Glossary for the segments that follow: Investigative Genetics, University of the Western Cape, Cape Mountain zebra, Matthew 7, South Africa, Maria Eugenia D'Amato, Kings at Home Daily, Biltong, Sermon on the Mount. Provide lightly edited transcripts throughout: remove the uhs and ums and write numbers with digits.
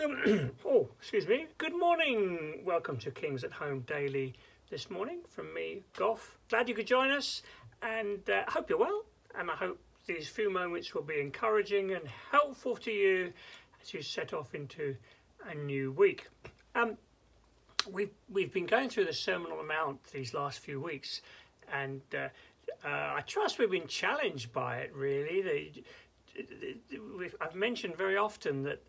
Welcome, good morning. Welcome to Kings at Home Daily this morning from me, Gough. Glad you could join us, and I hope you're well, and I hope these few moments will be encouraging and helpful to you as you set off into a new week. We've been going through the Sermon on the Mount these last few weeks, and I trust we've been challenged by it, really. I've mentioned very often that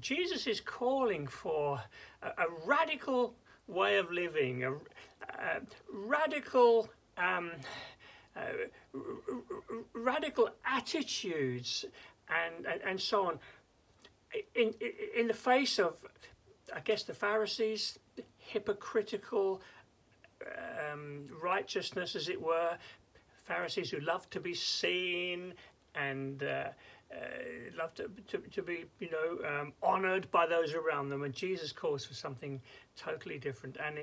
Jesus is calling for a radical way of living, radical attitudes, and so on. In the face of, I guess, the Pharisees' hypocritical righteousness, as it were, Pharisees who love to be seen and love to be, honoured by those around them. And Jesus calls for something totally different. And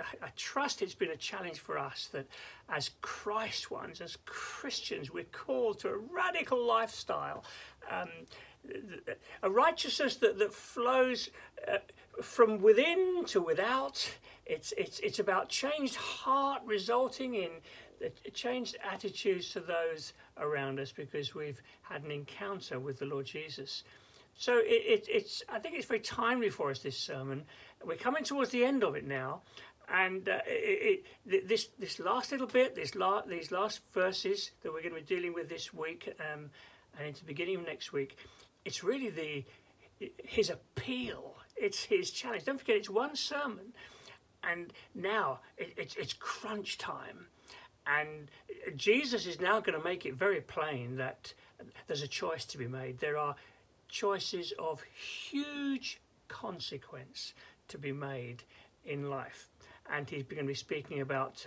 I trust it's been a challenge for us that as Christ ones, as Christians, we're called to a radical lifestyle, a righteousness that flows from within to without. It's about changed heart resulting in changed attitudes to those around us because we've had an encounter with the Lord Jesus. So I think it's very timely for us, this sermon. We're coming towards the end of it now, and this last little bit, these last verses that we're going to be dealing with this week and into the beginning of next week, it's really his appeal. It's his challenge. Don't forget, it's one sermon, and now it's crunch time. And Jesus is now going to make it very plain that there's a choice to be made. There are choices of huge consequence to be made in life. And he's going to be speaking about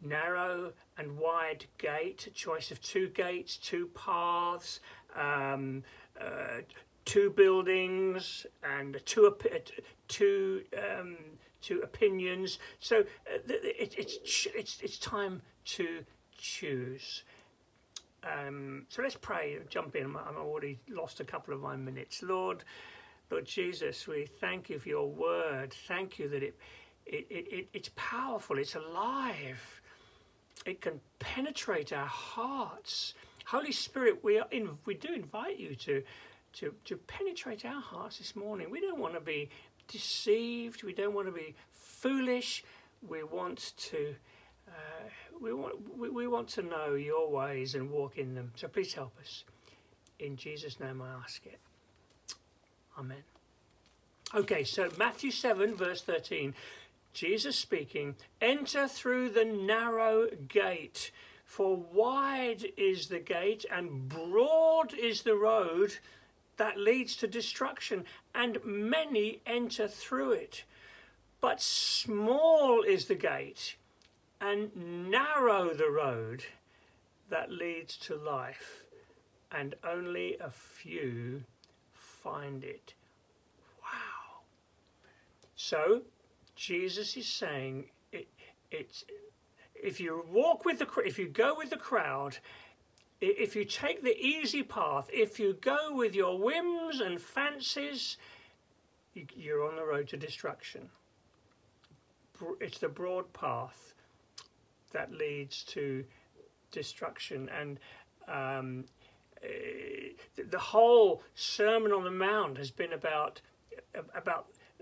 narrow and wide gate, choice of two gates, two paths, two buildings, and two opinions. So it's time to choose. So let's pray. Jump in. I've already lost a couple of my minutes. Lord Jesus, we thank you for your word. Thank you that it's powerful. It's alive. It can penetrate our hearts. Holy Spirit, we do invite you to penetrate our hearts this morning. We don't want to be deceived. We don't want to be foolish. We want to know your ways and walk in them. So please help us. In Jesus' name I ask it. Amen. Okay, so Matthew 7, verse 13. Jesus speaking, "Enter through the narrow gate, for wide is the gate and broad is the road that leads to destruction, and many enter through it. But small is the gate and narrow the road that leads to life, and only a few find it." Wow. So Jesus is saying, if you go with the crowd, if you take the easy path, if you go with your whims and fancies, you're on the road to destruction. It's the broad path that leads to destruction. And the whole Sermon on the Mount has been about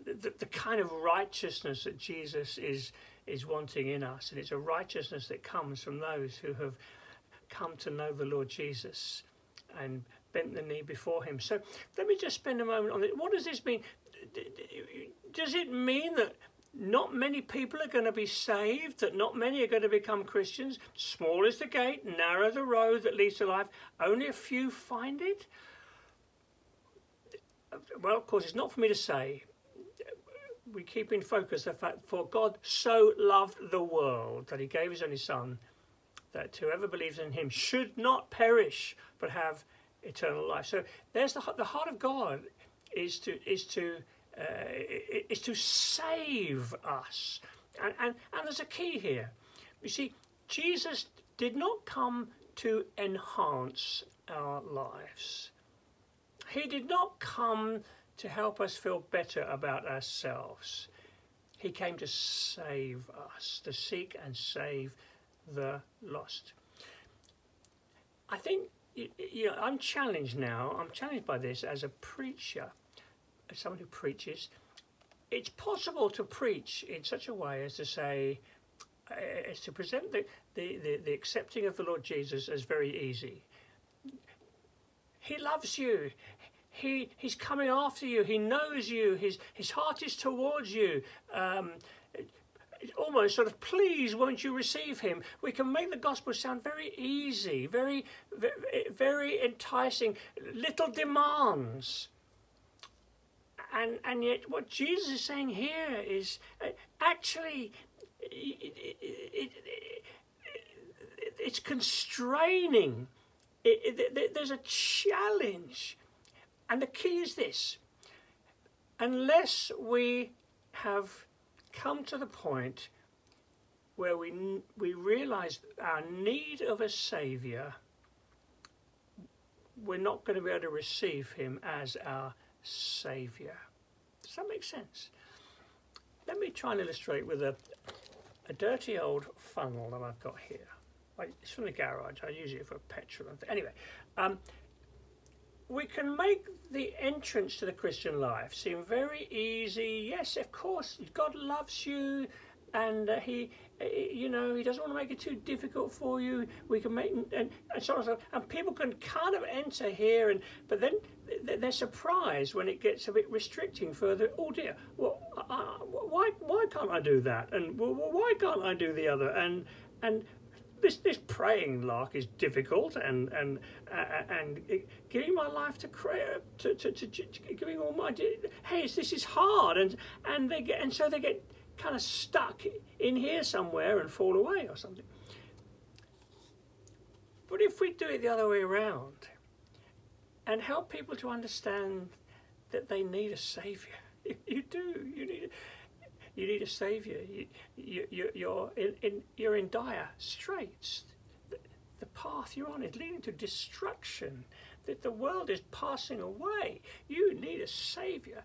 the kind of righteousness that Jesus is wanting in us. And it's a righteousness that comes from those who have come to know the Lord Jesus and bent the knee before him. So let me just spend a moment on it. What does this mean? Does it mean that not many people are going to be saved, that not many are going to become Christians? Small is the gate, narrow the road that leads to life, only a few find it? Well, of course, it's not for me to say. We keep in focus the fact, for God so loved the world that he gave his only son, that whoever believes in him should not perish but have eternal life. So there's the heart of God is to save us, and there's a key here. You see, Jesus did not come to enhance our lives. He did not come to help us feel better about ourselves. He came to save us, to seek and save the lost. I think, I'm challenged now. I'm challenged by this as a preacher, as someone who preaches. It's possible to preach in such a way as to say, as to present the accepting of the Lord Jesus as very easy. He loves you. He's coming after you. He knows you. His heart is towards you. Almost sort of, please, won't you receive him? We can make the gospel sound very easy, very, very enticing, little demands. And yet what Jesus is saying here is actually it's constraining. There's a challenge. And the key is this: unless we have come to the point where we realise our need of a saviour, we're not going to be able to receive him as our saviour. Does that make sense? Let me try and illustrate with a dirty old funnel that I've got here. It's from the garage. I use it for petrol. Anyway, we can make the entrance to the Christian life seem very easy. Yes, of course, God loves you, and He doesn't want to make it too difficult for you. We can make and so on, and people can kind of enter here, but then they're surprised when it gets a bit restricting further. Oh dear, well, why can't I do that? And well, why can't I do the other? And This praying lark is difficult, and giving my life to prayer, to giving all my this is hard, and they get, and so they get kind of stuck in here somewhere and fall away or something. But if we do it the other way around, and help people to understand that they need a saviour, you need a saviour. You're in dire straits. The path you're on is leading to destruction. That the world is passing away. You need a saviour.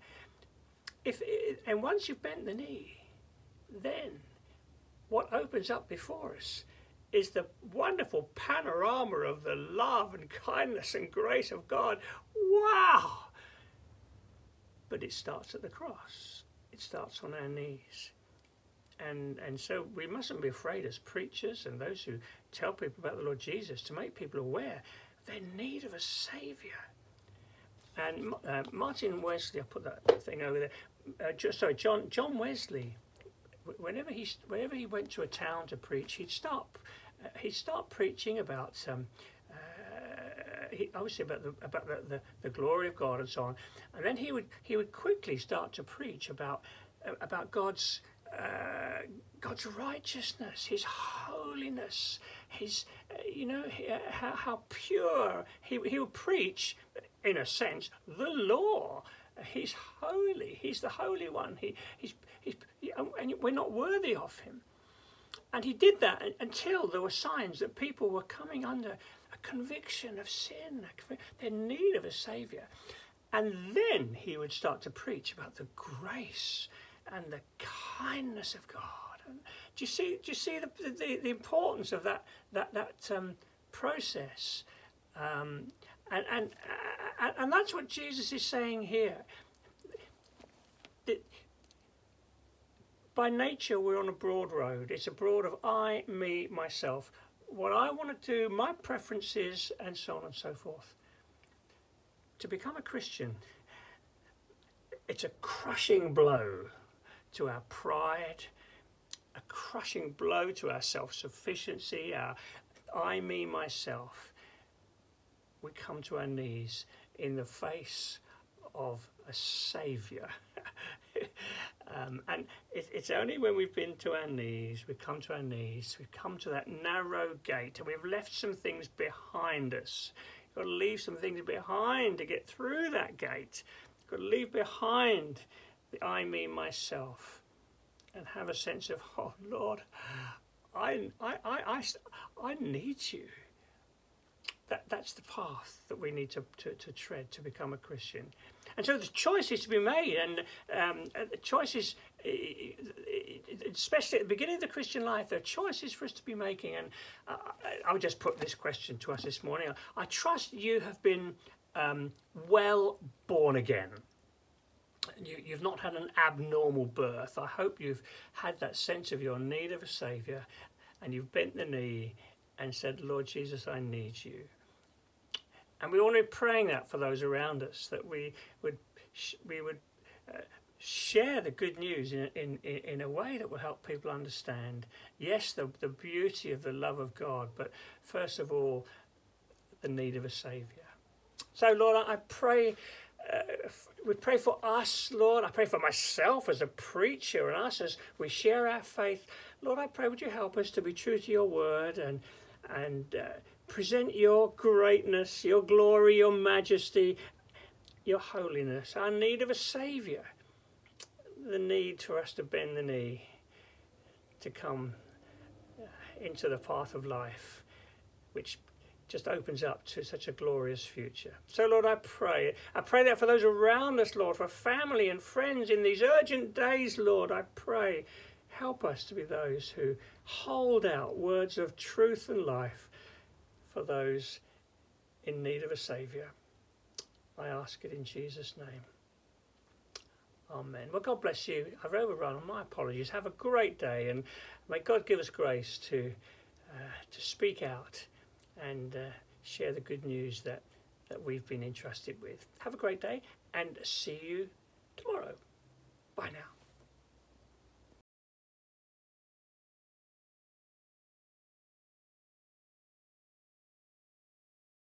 And once you've bent the knee, then what opens up before us is the wonderful panorama of the love and kindness and grace of God. Wow! But it starts at the cross. It starts on our knees, and so we mustn't be afraid as preachers and those who tell people about the Lord Jesus to make people aware of their need of a saviour. And Martin Wesley, I put that thing over there. John Wesley. Whenever he went to a town to preach, he'd start preaching about obviously about the glory of God and so on, and then he would quickly start to preach about God's righteousness, His holiness, how pure he would preach, in a sense, the law. He's holy. He's the Holy One. And we're not worthy of Him. And he did that until there were signs that people were coming under conviction of sin, their need of a saviour. And then he would start to preach about the grace and the kindness of God. And do you see the importance of that process? And that's what Jesus is saying here. That by nature we're on a broad road. It's a broad of I, me, myself. What I want to do, my preferences, and so on and so forth. To become a Christian, it's a crushing blow to our pride, a crushing blow to our self-sufficiency, our I, me, myself. We come to our knees in the face of a saviour. And it's only when we've been to our knees, we've come to that narrow gate, and we've left some things behind us. You've got to leave some things behind to get through that gate. You've got to leave behind the I, me, myself, and have a sense of, oh Lord, I need you. That's the path that we need to tread to become a Christian. And so the choice is to be made, and the choices, especially at the beginning of the Christian life, there are choices for us to be making. And I would just put this question to us this morning. I trust you have been well born again. You've not had an abnormal birth. I hope you've had that sense of your need of a saviour, and you've bent the knee and said, Lord Jesus, I need you. And we want to be praying that for those around us, that we would share the good news in a way that will help people understand, yes, the beauty of the love of God, but first of all, the need of a saviour. So, Lord, I pray, we pray for us, Lord. I pray for myself as a preacher and us as we share our faith. Lord, I pray, would you help us to be true to your word and present your greatness, your glory, your majesty, your holiness, our need of a saviour, the need for us to bend the knee, to come into the path of life, which just opens up to such a glorious future. So, Lord, I pray that for those around us, Lord, for family and friends in these urgent days, Lord, I pray, help us to be those who hold out words of truth and life for those in need of a saviour. I ask it in Jesus' name. Amen. Well, God bless you. I've overrun. My apologies. Have a great day, and may God give us grace to speak out and share the good news that we've been entrusted with. Have a great day, and see you